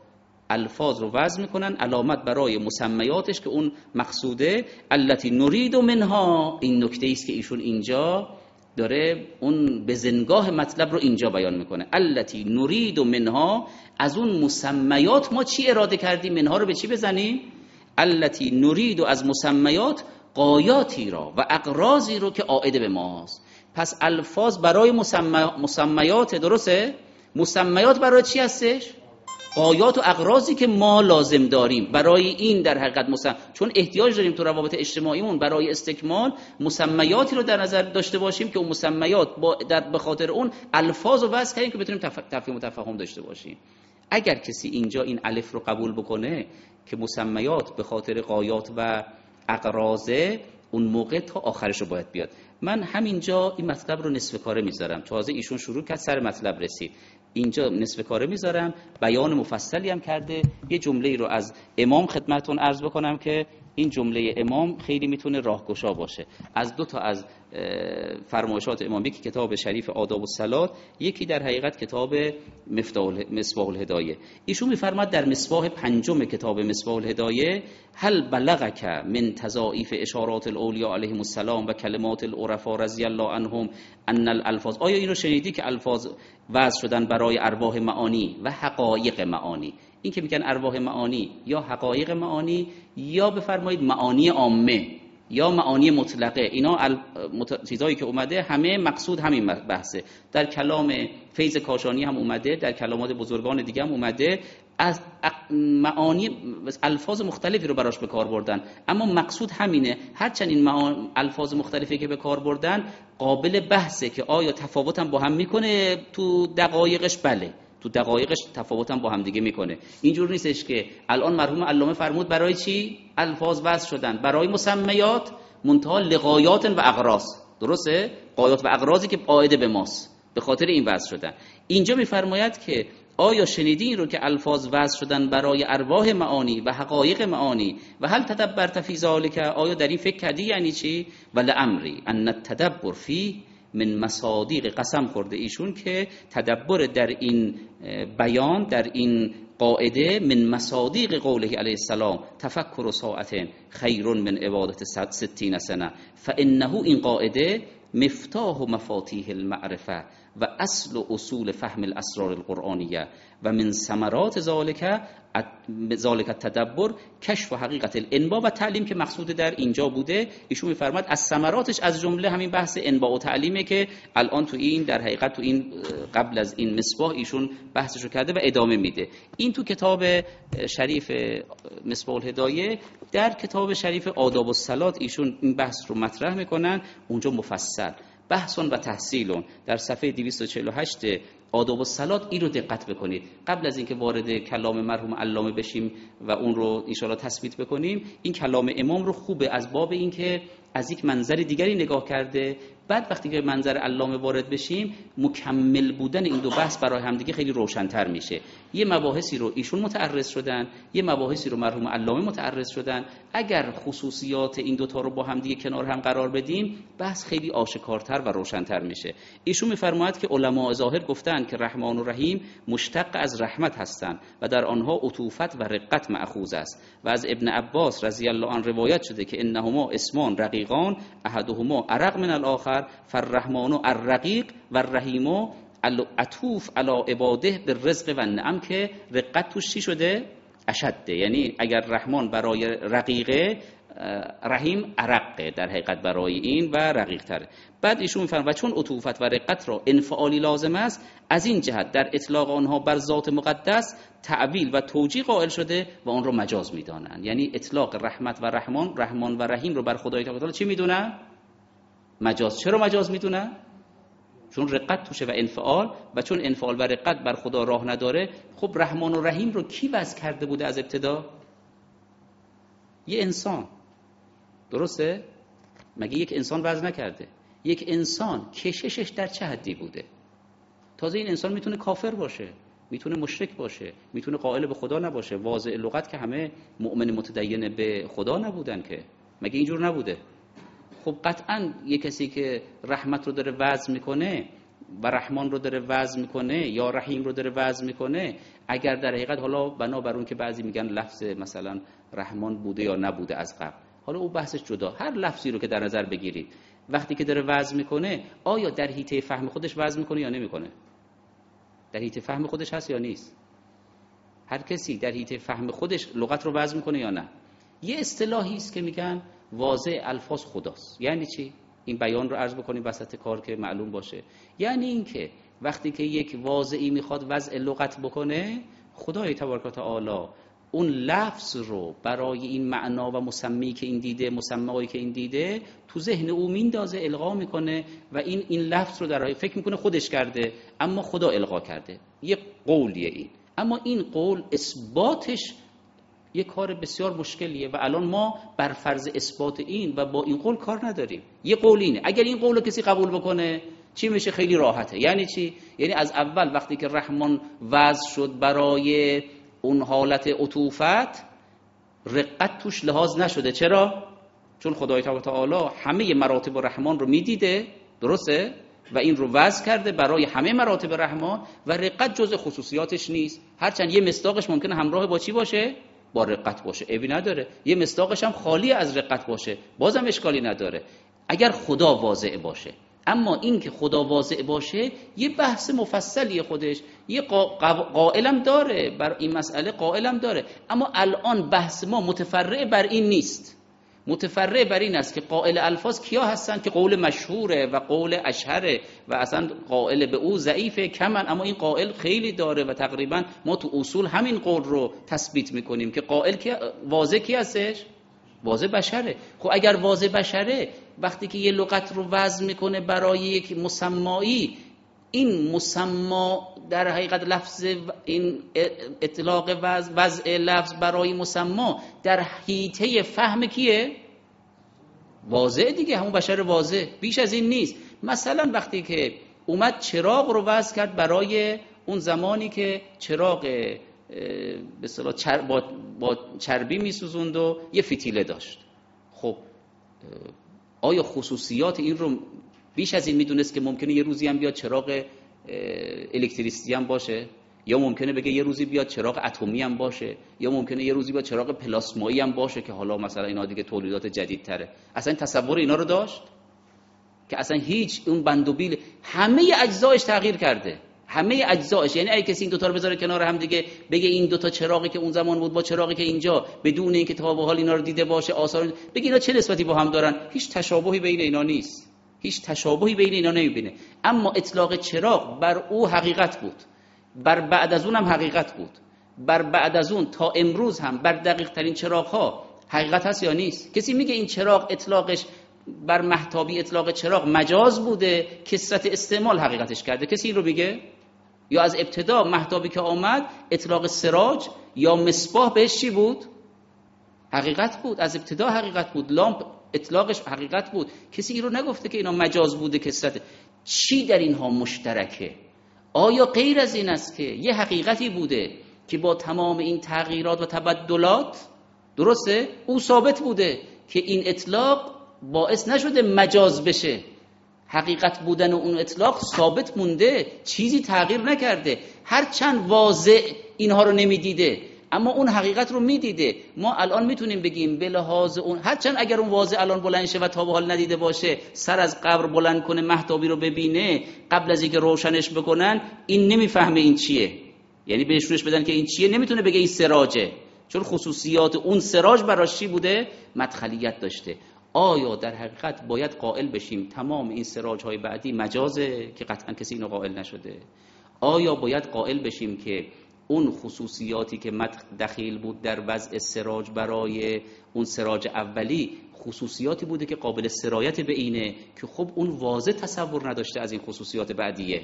الفاظ رو وضع میکنن علامت برای مسمیاتش که اون مقصوده، التي نريد منها. این نکته است که ایشون اینجا داره اون بزنگاه مطلب رو اینجا بیان میکنه، التي نريد منها، از اون مسمیات ما چی اراده کردیم، منها رو به چی بزنیم، التي نريد، از مسمیات قایاتی را و اقراضی رو که عائد به ماست. پس الفاظ برای مسمیات، درسته؟ مسمیات برای چی هستش؟ قایات و اقراضی که ما لازم داریم، برای این در حقیقت چون احتیاج داریم تو روابط اجتماعیمون برای استکمال مسمیاتی رو در نظر داشته باشیم که اون مسمیات به خاطر اون الفاظ رو وضع کردیم که بتونیم تفهیم و تفاهم داشته باشیم. اگر کسی اینجا این الف رو قبول بکنه که مسمیات به خاطر قایات و اقراضه، اون موقع تا آخرش رو باید بیاد. من همینجا این مطلب رو نصف کاره میذارم، تازه ایشون شروع کرد سر مطلب رسید، اینجا نصف کاره میذارم. بیان مفصلی هم کرده. یه جمله رو از امام خدمتون عرض بکنم که این جمله امام خیلی میتونه راهگشا باشه. از 2 تا از فرمایشات امام، یکی کتاب شریف آداب الصلات، یکی در حقیقت کتاب مصباح الهدایه. ایشون میفرماد در مصباح 5 کتاب مصباح الهدایه، هل بلغک من تضاعیف اشارات الاولیاء علیهم السلام و کلمات العرفا رضی الله عنهم ان الالفاظ، آیا اینو شنیدی که الفاظ وضع شدن برای ارواح معانی و حقایق معانی. این که میگن ارواح معانی یا حقایق معانی یا بفرمایید معانی عامه یا معانی مطلقه، اینا چیزایی که اومده همه مقصود همین بحثه. در کلام فیض کاشانی هم اومده، در کلامات بزرگان دیگه هم اومده، از معانی الفاظ مختلفی رو براش به کار بردن، اما مقصود همینه. هرچند این الفاظ مختلفی که به کار بردن قابل بحثه که آیا تفاوت هم با هم میکنه تو دقایقش. بله، تو دقایقش تفاوت هم با هم دیگه میکنه. اینجور نیستش که الان مرحوم علامه فرمود برای چی الفاظ وضع شدن، برای مسمیات منتها لغایات و اغراض، درسته، قایات و اغراضی که عائد به ماست، به خاطر این وضع شدن. اینجا میفرماید که آیا شنیدی این رو که الفاظ وضع شدن برای ارواح معانی و حقایق معانی، و هل تدبرت فی ذلک، آیا در این فکر کردی یعنی چی، ول امری ان التدبر فی من مصادیق، قسم خورده ایشون که تدبر در این بیان، در این قاعده، من مصادیق قوله علیه السلام تفکر ساعتن خیر من عبادت 60 سنه، فانه، این قاعده مفتاح مفاتیح المعرفه و اصل و اصول فهم الاسرار القرآنیه و من ثمرات ذالک التدبر کشف حقیقت الانبا و تعلیم که مقصود در اینجا بوده. ایشون میفرماد از ثمراتش از جمله همین بحث انبا و تعلیمه که الان تو این در حقیقت تو این قبل از این مصباح ایشون بحثشو کرده و ادامه میده. این تو کتاب شریف مصباح الهدایه، در کتاب شریف آداب الصلات ایشون این بحث رو مطرح میکنن، اونجا مفصل بحثون و تحصیلون در صفحه 248 آداب الصلات این رو دقت بکنید. قبل از اینکه وارد کلام مرحوم علامه بشیم و اون رو ان شاءالله تثبیت بکنیم، این کلام امام رو خوبه از باب اینکه از یک منظر دیگری نگاه کرده، بعد وقتی که منظر علامه وارد بشیم مکمل بودن این دو بحث برای همدیگه خیلی روشن‌تر میشه. یه مباحثی رو ایشون متعرض شدن، یه مباحثی رو مرحوم علامه متعرض شدن، اگر خصوصیات این دو تا رو با همدیگه کنار هم قرار بدیم بحث خیلی آشکارتر و روشن‌تر میشه. ایشون میفرماید که علما ظاهر گفتند که رحمان و رحیم مشتق از رحمت هستند و در آنها عطوفت و رقت مأخوذ است و از ابن عباس رضی الله عنه روایت شده که انهما اسمان رقیقان احدهما ارق من الاخر فالرحمن الرقیق و الرحیم العطوف علی عباده بالرزق و النعم، که رقت توش چی شده؟ اشده. یعنی اگر رحمان برای رقیقه، رحیم عرقه در حقیقت برای این و رقیق تره. بعد ایشون میفرماید و چون عطوفت و رقت را انفعالی لازم است، از این جهت در اطلاق آنها بر ذات مقدس تعویل و توجیه قائل شده و آن را مجاز میدانند. یعنی اطلاق رحمت و رحمان، رحمان و رحیم رو بر خدای تعالی چی میدونن؟ مجاز. چرا مجاز میدونه؟ چون رقت توشه و انفعال، و چون انفعال و رقت بر خدا راه نداره. خب رحمان و رحیم رو کی وضع کرده بوده از ابتدا؟ یه انسان، درسته؟ مگه یک انسان وضع نکرده؟ یک انسان کششش در چه حدی بوده؟ تازه این انسان میتونه کافر باشه، میتونه مشرک باشه، میتونه قائل به خدا نباشه. واضع لغت که همه مؤمن متدین به خدا نبودن که، مگه اینجور نبوده؟ خب قطعاً یک کسی که رحمت رو داره وضع میکنه و رحمان رو داره وضع میکنه یا رحیم رو داره وضع میکنه، اگر در حقیقت حالا بنابرون که بعضی میگن لفظ مثلا رحمان بوده یا نبوده از قبل، حالا او بحثش جدا، هر لفظی رو که در نظر بگیرید، وقتی که داره وضع میکنه آیا در حیطه فهم خودش وضع میکنه یا نمیکنه؟ در حیطه فهم خودش هست یا نیست؟ هر کسی در حیطه فهم خودش لغت رو وضع میکنه یا نه؟ یه اصطلاحی است که میگن واضع الفاظ خداست. یعنی چی؟ این بیان رو عرض بکنیم وسط کار که معلوم باشه. یعنی این که وقتی که یک واضعی میخواد وضع لغت بکنه، خدای تبارک و تعالی اون لفظ رو برای این معنا و مسمی که این دیده تو ذهن او میندازه، القا میکنه و این لفظ رو در فکر میکنه خودش کرده، اما خدا القا کرده. یه قولیه این، اما این قول اثباتش یه کار بسیار مشکلیه و الان ما بر فرض اثبات این و با این قول کار نداریم. یه قول اینه، اگر این قول رو کسی قبول بکنه چی میشه؟ خیلی راحته. یعنی چی؟ یعنی از اول وقتی که رحمان وضع شد برای اون حالت عطوفت، رقت توش لحاظ نشده. چرا؟ چون خدای تعالی همه مراتب رحمان رو میدیده، درسته؟ و این رو وضع کرده برای همه مراتب رحمان و رقت جز خصوصیاتش نیست، هرچند یه مصداقش ممکنه همراه با چی باشه؟ با رقت باشه، عیبی نداره. یه مصداقش هم خالی از رقت باشه، بازم اشکالی نداره اگر خدا واضع باشه. اما این که خدا واضع باشه یه بحث مفصلی خودش، یه قائلم داره بر این مسئله، قائلم داره. اما الان بحث ما متفرع بر این نیست، متفرع بر این است که قائل الفاظ کیا هستن که قول مشهوره و قول اشهره و اصلا قائل به او ضعیفه، کمن، اما این قائل خیلی داره و تقریبا ما تو اصول همین قول رو تثبیت میکنیم که قائل که واضح کی هستش؟ واضح بشره. خب اگر واضح بشره، وقتی که یه لغت رو وضع میکنه برای یک مسمایی، این مسما در حقیقت لفظ، این اطلاق وضع لفظ برای مسما در حیطه فهم کیه؟ واضح دیگه، همون بشر واضح، بیش از این نیست. مثلا وقتی که اومد چراغ رو وضع کرد برای اون زمانی که چراغ به اصطلاح با چربی میسوزند و یه فتیله داشت، خب آیا خصوصیات این رو بیش از این میدونست که ممکنه یه روزی هم بیاد چراغ الکتریسیتی هم باشه، یا ممکنه بگه یه روزی بیاد چراغ اتمی هم باشه، یا ممکنه یه روزی بیاد چراغ پلاسمایی هم باشه که حالا مثلا اینا دیگه تولیدات جدیدتره؟ اصلا این تصور اینا رو داشت؟ که اصلا هیچ اون بند و بیل همه اجزایش تغییر کرده، همه اجزایش. یعنی اگه کسی این دوتا رو بذاره کنار هم دیگه بگه این دوتا چراغی که اون زمان بود با چراغی که اینجا، بدون اینکه تا به حال اینا رو دیده باشه، آثار بگه اینا چه نسبتی با هم دارن، هیچ تشابهی بین اینا نیست، هیچ تشابهی بین اینا نمیبینه. اما اطلاق چراغ بر او حقیقت بود، بر بعد از اون هم حقیقت بود، بر بعد از اون تا امروز هم بر دقیق ترین چراغ ها حقیقت هست یا نیست. کسی میگه این چراغ اطلاقش بر مهتابی اطلاق چراغ مجاز بوده، کثرت استعمال حقیقتش کرده، کسی این رو میگه؟ یا از ابتدا مهتابی که آمد اطلاق سراج یا مصباح بهش چی بود؟ حقیقت بود، از ابتدا حقیقت بود، لامپ اطلاقش حقیقت بود، کسی این رو نگفته که اینا مجاز بوده، کثرت. چی در اینها مشترکه؟ آیا غیر از این است که یه حقیقتی بوده که با تمام این تغییرات و تبدلات درسته او ثابت بوده که این اطلاق باعث نشده مجاز بشه، حقیقت بودن اون اطلاق ثابت مونده، چیزی تغییر نکرده، هرچند واضح اینها رو نمیدیده اما اون حقیقت رو میدیده. ما الان میتونیم بگیم به لحاظ اون، هرچند اگر اون واضح الان بلند شه و تا به حال ندیده باشه، سر از قبر بلند کنه مهتابی رو ببینه قبل از اینکه روشنش بکنن، این نمیفهمه این چیه، یعنی بهش روش بدن که این چیه نمیتونه بگه این سراجه، چون خصوصیات اون سراج براش چی بوده؟ مدخلیت داشته. آیا در حقیقت باید قائل بشیم تمام این سراج‌های بعدی مجازه که قطعا کسی اینو قائل نشده؟ آیا باید قائل بشیم که اون خصوصیاتی که دخیل بود در وضع سراج برای اون سراج اولی خصوصیاتی بوده که قابل سرایت به اینه که خب اون واضح تصور نداشته از این خصوصیات بعدیه،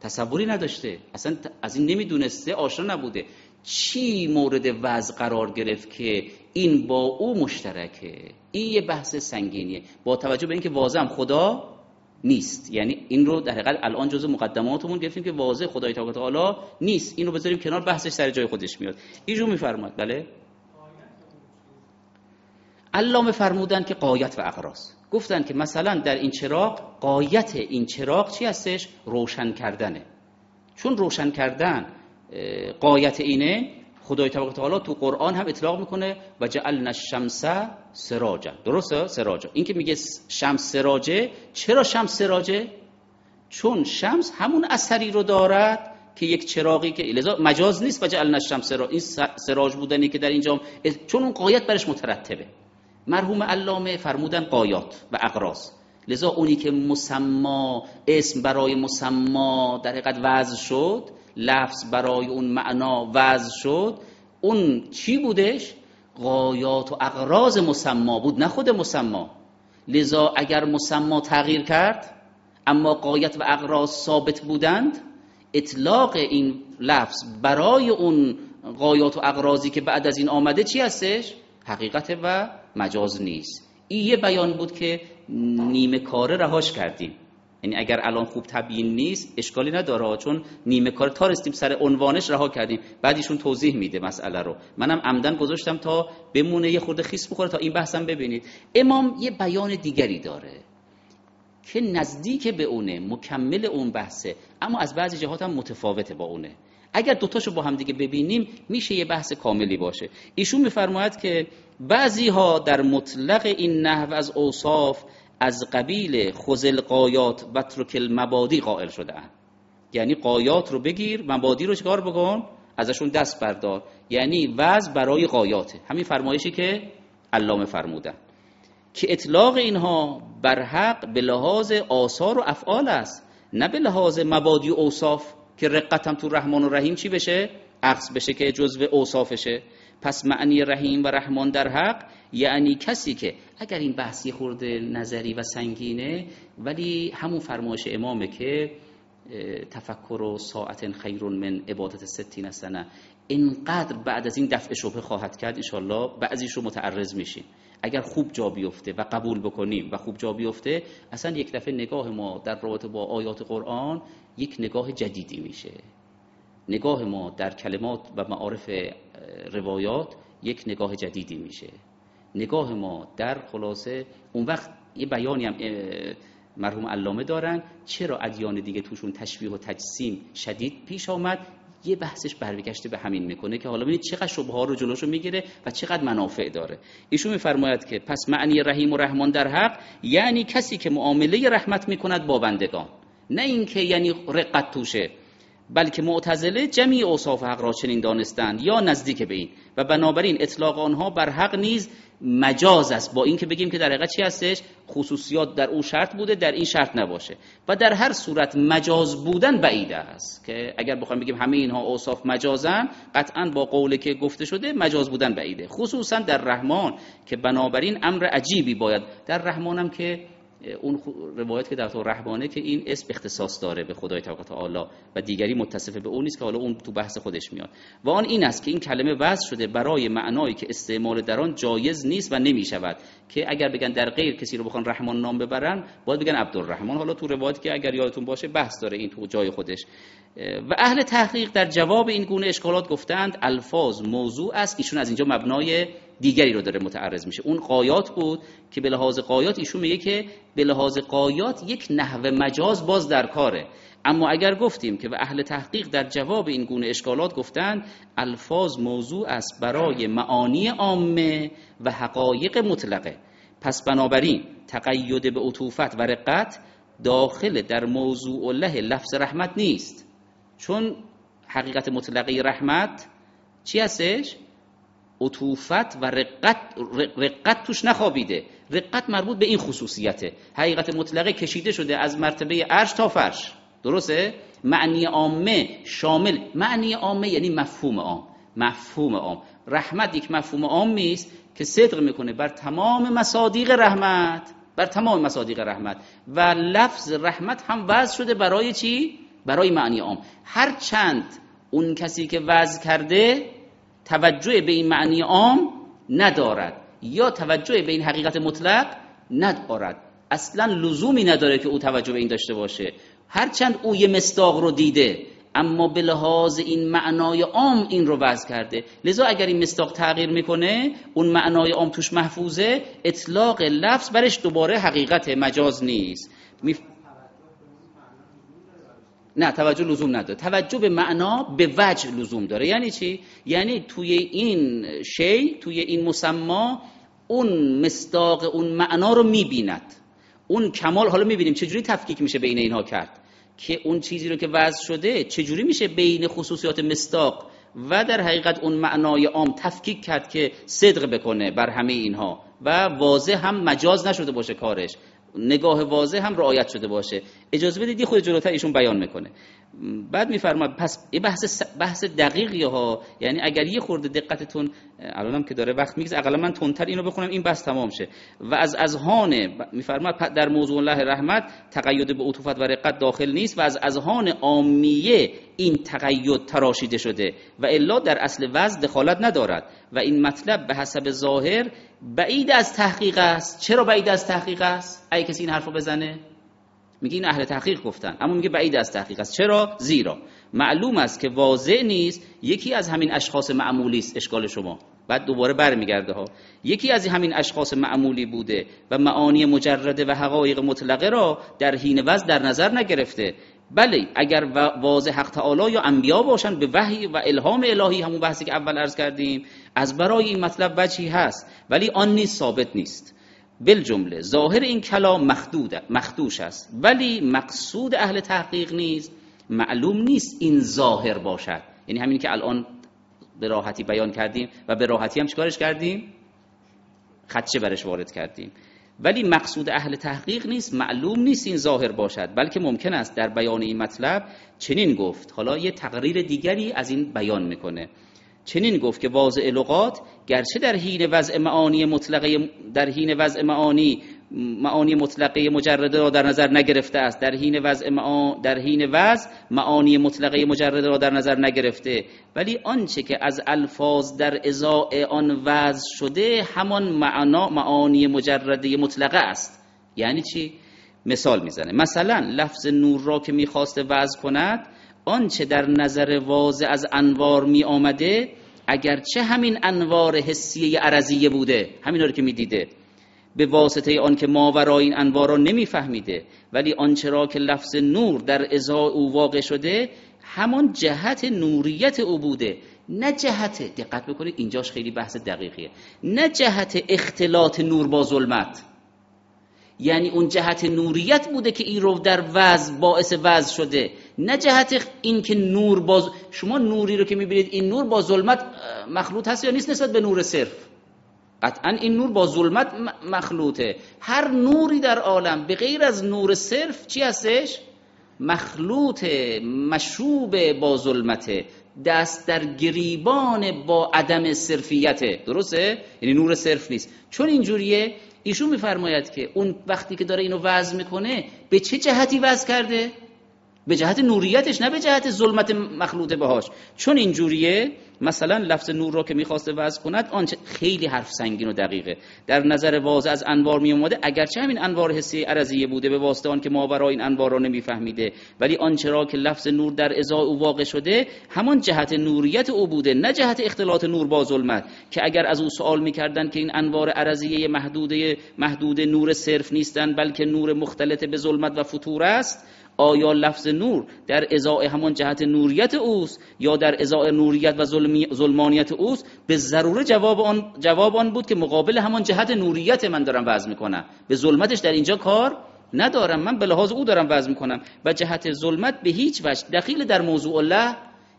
تصوری نداشته، اصلا از این نمیدونسته، آشنا نبوده، چی مورد وضع قرار گرفت که این با او مشترکه؟ این یه بحث سنگینیه با توجه به اینکه واضح هم خدا نیست. یعنی این رو در حقیقت الان جزء مقدماتمون گرفتیم که واضح خدای تعالی نیست، این رو بذاریم کنار، بحثش سر جای خودش میاد. ایشون میفرماد بله علامه فرمودن که غایت و اغراض، گفتن که مثلا در این چراغ غایت این چراغ چی هستش؟ روشن کردنه. چون روشن کردن غایت اینه، خدای تعالی تو قرآن هم اطلاق میکنه و جعلنا الشمس سراجا، درسته؟ سراجا، این که میگه شمس سراجه، چرا شمس سراجه؟ چون شمس همون اثری رو دارد که یک چراغی که لذا مجاز نیست و جعلنا الشمس سراجا، این سراج بودنی که در اینجا چون اون غایت برش مترتبه. مرحوم علامه فرمودن غایات و اغراض، لذا اونی که مسما، اسم برای مسما در حقیقت وضع شد، لفظ برای اون معنا وضع شد، اون چی بودش؟ غایات و اغراض مسما بود، نه خود مسما. لذا اگر مسما تغییر کرد اما غایت و اغراض ثابت بودند، اطلاق این لفظ برای اون غایات و اغراضی که بعد از این آمده چی هستش؟ حقیقت و مجاز نیست. این یه بیان بود که نیمه کاره رهاش کردیم، یعنی اگر الان خوب تبیین نیست اشکالی نداره، چون نیمه کار تا رسیدیم سر عنوانش رها کردیم، بعدیشون توضیح میده مسئله رو. منم عمدن گذاشتم تا بمونه یه خورده خیس بخوره تا این بحثم ببینید. امام یه بیان دیگری داره که نزدیک به اونه، مکمل اون بحثه، اما از بعضی جهات هم متفاوته با اونه. اگر دوتاشو با هم دیگه ببینیم میشه یه بحث کاملی باشه. ایشون میفرماید که بعضی‌ها در مطلق این نحو از اوصاف از قبیل خذل غایات و ترک المبادی قائل شده‌اند، یعنی غایات رو بگیر، مبادی رو چکار بکن، ازشون دست بردار، یعنی وضع برای غایاته. همین فرمایشی که علامه فرمودن که اطلاق اینها بر حق به لحاظ آثار و افعال است، نه به لحاظ مبادی و اوصاف که رقت هم تو رحمان و رحیم چی بشه؟ عکس بشه که جزو اوصافشه. پس معنی رحیم و رحمان در حق یعنی کسی که، اگر این بحثی خورده نظری و سنگینه ولی همون فرمایش امامه که تفکر و ساعت خیر من عبادت 60 سنه، اینقدر بعد از این دفع شبهه خواهد کرد انشالله بعضیش رو متعرض میشیم. اگر خوب جا بیفته و قبول بکنیم و خوب جا بیفته، اصلا یک دفعه نگاه ما در رابطه با آیات قرآن یک نگاه جدیدی میشه، نگاه ما در کلمات و معارف روایات یک نگاه جدیدی میشه، نگاه ما در خلاصه اون وقت. یه بیانی هم مرحوم علامه دارن، چرا ادیان دیگه توشون تشبیه و تجسیم شدید پیش آمد، یه بحثش برمیگشته به همین میکنه که حالا ببینید چقدر شبهه رو جلوشو میگیره و چقدر منافع داره. ایشون میفرماید که پس معنی رحیم و رحمان در حق یعنی کسی که معامله رحمت میکند با بندگان، نه اینکه یعنی رقت توشه، بلکه معتزله جمعی اوصاف حق را چنین دانستند یا نزدیک به این و بنابراین اطلاق آنها بر حق نیز مجاز است، با اینکه بگیم که در حقیقت چی هستش، خصوصیات در اون شرط بوده در این شرط نباشه و در هر صورت مجاز بودن بعید است، که اگر بخوایم بگیم همه اینها اوصاف مجازن، قطعاً با قولی که گفته شده مجاز بودن بعیده، خصوصا در رحمان که بنابراین امر عجیبی باید در رحمانم که اون روایت که در تو رحمانه که این اسم اختصاص داره به خدای تعالی و دیگری متصف به اون نیست که حالا اون تو بحث خودش میاد، و آن این است که این کلمه وضع شده برای معنایی که استعمال در آن جایز نیست و نمیشود، که اگر بگن در غیر کسی رو بخوان رحمان نام ببرن باید بگن عبدالرحمن. حالا تو روایت که اگر یادتون باشه بحث داره این تو جای خودش. و اهل تحقیق در جواب این گونه اشکالات گفتند الفاظ موضوع است، ایشون از اینجا مبنای دیگری رو داره متعرض میشه، اون قایات بود که به لحاظ قایات ایشون میگه که به لحاظ قایات یک نحوه مجاز باز در کاره، اما اگر گفتیم که و اهل تحقیق در جواب این گونه اشکالات گفتند الفاظ موضوع است برای معانی عامه و حقایق مطلقه، پس بنابراین تقید به عطوفت و رقت داخل در موضوع الله لفظ رحمت نیست، چون حقیقت مطلقه رحمت چی هستش؟ عطوفت و رقت توش نخوابیده، رقت مربوط به این خصوصیته، حقیقت مطلقه کشیده شده از مرتبه عرش تا فرش، درسته؟ معنی عامه شامل، معنی عامه یعنی مفهوم عام، مفهوم عام رحمت یک مفهوم عامی است که صدق میکنه بر تمام مصادیق رحمت، بر تمام مصادیق رحمت، و لفظ رحمت هم وضع شده برای چی؟ برای معنی عام، هر چند اون کسی که وضع کرده توجه به این معنی عام ندارد یا توجه به این حقیقت مطلق ندارد، اصلا لزومی نداره که او توجه به این داشته باشه، هرچند او یه مصداق رو دیده اما به لحاظ این معنای عام این رو وضع کرده، لذا اگر این مصداق تغییر میکنه اون معنای عام توش محفوظه، اطلاق لفظ برش دوباره حقیقت مجاز نیست. نه، توجه لزوم نداره، توجه به معنا به وجه لزوم داره. یعنی چی؟ یعنی توی این شی، توی این مسما اون مصداق اون معنا رو می‌بیند، اون کمال. حالا می‌بینیم چجوری تفکیک میشه بین اینها کرد، که اون چیزی رو که وضع شده چجوری میشه بین خصوصیات مصداق و در حقیقت اون معنای عام تفکیک کرد که صدق بکنه بر همه اینها و واضح هم مجاز نشده باشه کارش، نگاه واضح هم رعایت شده باشه. اجازه بدید خود جلوتر ایشون بیان میکنه. بعد میفرماد پس این بحث دقیقی ها، یعنی اگر یه خورده دقتتون، الانم که داره وقت میگذره، حداقل من تندتر اینو بخونم این بحث تمام شه. و از اذهان میفرماد در موضوع الله رحمت تقید به عطوفت و رقت داخل نیست و از اذهان عامیه این تقید تراشیده شده و الا در اصل وضع دخالت ندارد و این مطلب به حسب ظاهر بعید از تحقیق است. چرا بعید از تحقیق است؟ اگه کسی این حرفو بزنه میگه این اهل تحقیق گفتن، اما میگه بعید از تحقیق است. چرا؟ زیرا معلوم است که واضح نیست، یکی از همین اشخاص معمولی است. اشکال شما بعد دوباره برمیگرده ها، یکی از همین اشخاص معمولی بوده و معانی مجرده و حقایق مطلقه را در حین وضع در نظر نگرفته. بله اگر واضح حق تعالی یا انبیا باشند به وحی و الهام الهی، همون بحثی که اول عرض کردیم، از برای این مطلب وجهی هست، ولی آن نیز ثابت نیست. بالجمله ظاهر این کلام مخدوش است، ولی مقصود اهل تحقیق نیست، معلوم نیست این ظاهر باشد، یعنی همین که الان به راحتی بیان کردیم و به راحتی هم چیکارش کردیم، خدشه برش وارد کردیم، ولی مقصود اهل تحقیق نیست، معلوم نیست این ظاهر باشد، بلکه ممکن است در بیان این مطلب چنین گفت. حالا یه تقریر دیگری از این بیان میکنه. چنین گفت که واضع لغات گرچه در حین وضع معانی مطلقه، در حین وضع معانی مطلقه مجرده را در نظر نگرفته است، در حین وضع معانی مطلقه مجرده را در نظر نگرفته، ولی آنچه که از الفاظ در ازای آن وضع شده همان معانی مجرده مطلقه است. یعنی چی؟ مثال میزنه، مثلا لفظ نور را که میخواست وضع کند، آنچه در نظر واضح از انوار می آمده، اگرچه همین انوار حسیه عرضیه بوده، همین رو که می دیده، به واسطه آن که ماورای این انوار را نمیفهمیده، ولی آنچه را که لفظ نور در ازای او واقع شده همان جهت نوریت او بوده، نه جهت، دقت بکنید اینجاش خیلی بحث دقیقیه، نه جهت اختلاط نور با ظلمت، یعنی اون جهت نوریت بوده که این رو در وضع باعث وضع شده، نه جهت این که نور با شما نوری رو که میبینید این نور با ظلمت مخلوط هست یا نیست نسبت به نور صرف. قطعا این نور با ظلمت مخلوطه. هر نوری در عالم به غیر از نور صرف چی هستش؟ مخلوطه، مشوبه با ظلمته، دست در گریبان با عدم صرفیته. درسته؟ یعنی نور صرف نیست. چون اینجوریه ایشون میفرماید که اون وقتی که داره اینو وضع میکنه به چه جهتی وضع کرده؟ به جهت نوریتش، نه به جهت ظلمت مخلوطه باهاش. چون اینجوریه مثلا لفظ نور را که میخواسته وضع کند آنچه خیلی حرف سنگین و دقیقه در نظر واضح از انوار میومده، اگرچه همین انوار حسی عرضیه بوده به واسطه آن که ماورای این انوار را نمیفهمیده، ولی آنچه را که لفظ نور در ازای او واقع شده همان جهت نوریت او بوده، نه جهت اختلاط نور با ظلمت، که اگر از او سوال میکردن که این انوار عرضیه محدود نور صرف نیستند بلکه نور مختلط به ظلمت و فتور است، آیا لفظ نور در ازای همان جهت نوریت اوست یا در ازای نوریت و ظلمانیت اوست؟ به ضروره جواب آن بود که مقابل همان جهت نوریت من دارم وضع میکنم، به ظلمتش در اینجا کار ندارم، من به لحاظ او دارم وضع میکنم و جهت ظلمت به هیچ وجه دخیل در موضوع الله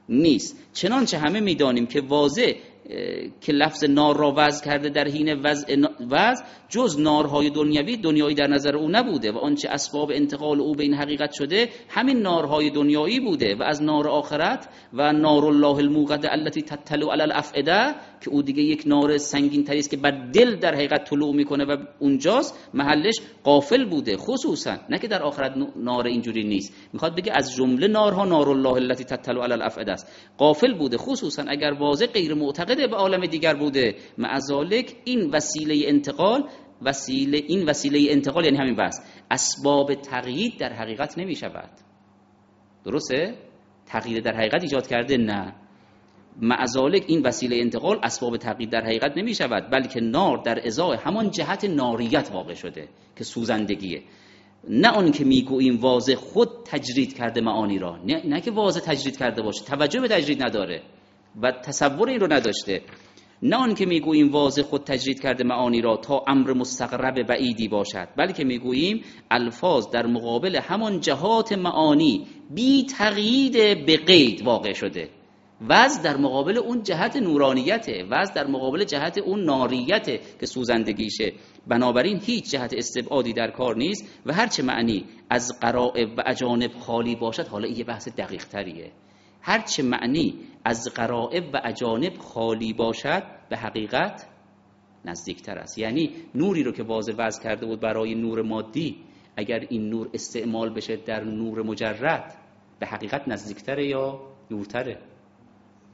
نیست. چنانچه همه میدانیم که واضح که لفظ نار را وضع کرده در حین وضع جز نارهای دنیایی در نظر او نبوده و آنچه اسباب انتقال او به این حقیقت شده همین نارهای دنیایی بوده و از نار آخرت و نار الله الموقده التي تطلع على الافئده که او دیگه یک نار سنگین تری است که بر دل در حقیقت طلوع میکنه و اونجاست محلش غافل بوده، خصوصا نه که در آخرت نار اینجوری نیست، میخواد بگه از جمله نارها نار الله التي تطلع على الافئده است، غافل بوده، خصوصا اگر واضع غیر معتقد به عالم دیگر بوده. معذالک این وسیله انتقال یعنی همین بس اسباب تغییر در حقیقت نمی شود. درسته؟ تغییر در حقیقت ایجاد کرده نه، معذالک این وسیله انتقال اسباب تغییر در حقیقت نمی شود، بلکه نار در ازای همان جهت ناریت واقع شده که سوزندگیه، نه آن که میگوییم واضح خود تجرید کرده معانی را، نه که واضح تجرید کرده باشه، توجه به تجرید نداره و تصور این رو نداشته، نه آن که میگوییم واضح خود تجرید کرده معانی را تا امر مستقرب بعیدی باشد، بلکه میگوییم الفاظ در مقابل همان جهات معانی بی تقیید به قید واقع شده، وز در مقابل اون جهت نورانیته، وز در مقابل جهت اون ناریته که سوزندگیشه، بنابراین هیچ جهت استبعادی در کار نیست و هرچه معنی از غرائب و اجانب خالی باشد. حالا این یه بحث دقیق تریه. هرچه معنی از غرائب و اجانب خالی باشد به حقیقت نزدیکتر است. یعنی نوری رو که وضع کرده بود برای نور مادی، اگر این نور استعمال بشه در نور مجرد به حقیقت نزدیکتره یا دورتره؟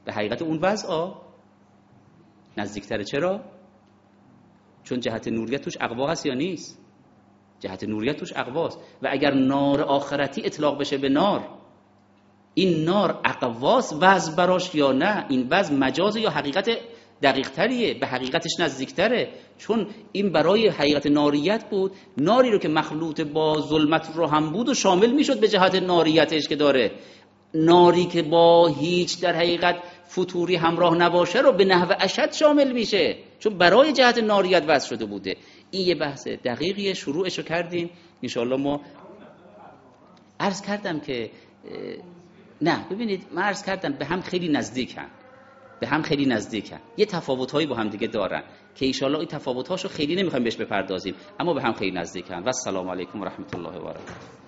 به حقیقت اون وضع نزدیکتره. چرا؟ چون جهت نوریت توش اقوا هست یا نیست؟ جهت نوریت توش اقواست و اگر نار آخرتی اطلاق بشه به نار، این نار اقواس وضع براش یا نه؟ این وضع مجازه یا حقیقت دقیق تریه؟ به حقیقتش نزدیکتره، چون این برای حقیقت ناریت بود، ناری رو که مخلوط با ظلمت رو هم بود و شامل میشد به جهت ناریتش که داره، ناری که با هیچ در حقیقت فطوری همراه نباشه رو به نحو اشد شامل میشه، چون برای جهت ناریت وضع شده بوده. این یه بحث دقیقیه، شروعش رو کردیم انشاءالله. ما عرض کردم که نه، ببینید من عرض کردم به هم خیلی نزدیکن، یه تفاوت‌هایی با هم دیگه دارن که ان شاءالله این تفاوت‌هاشو خیلی نمی‌خوایم بهش بپردازیم، اما به هم خیلی نزدیکن. و السلام علیکم و رحمت الله و برکاته.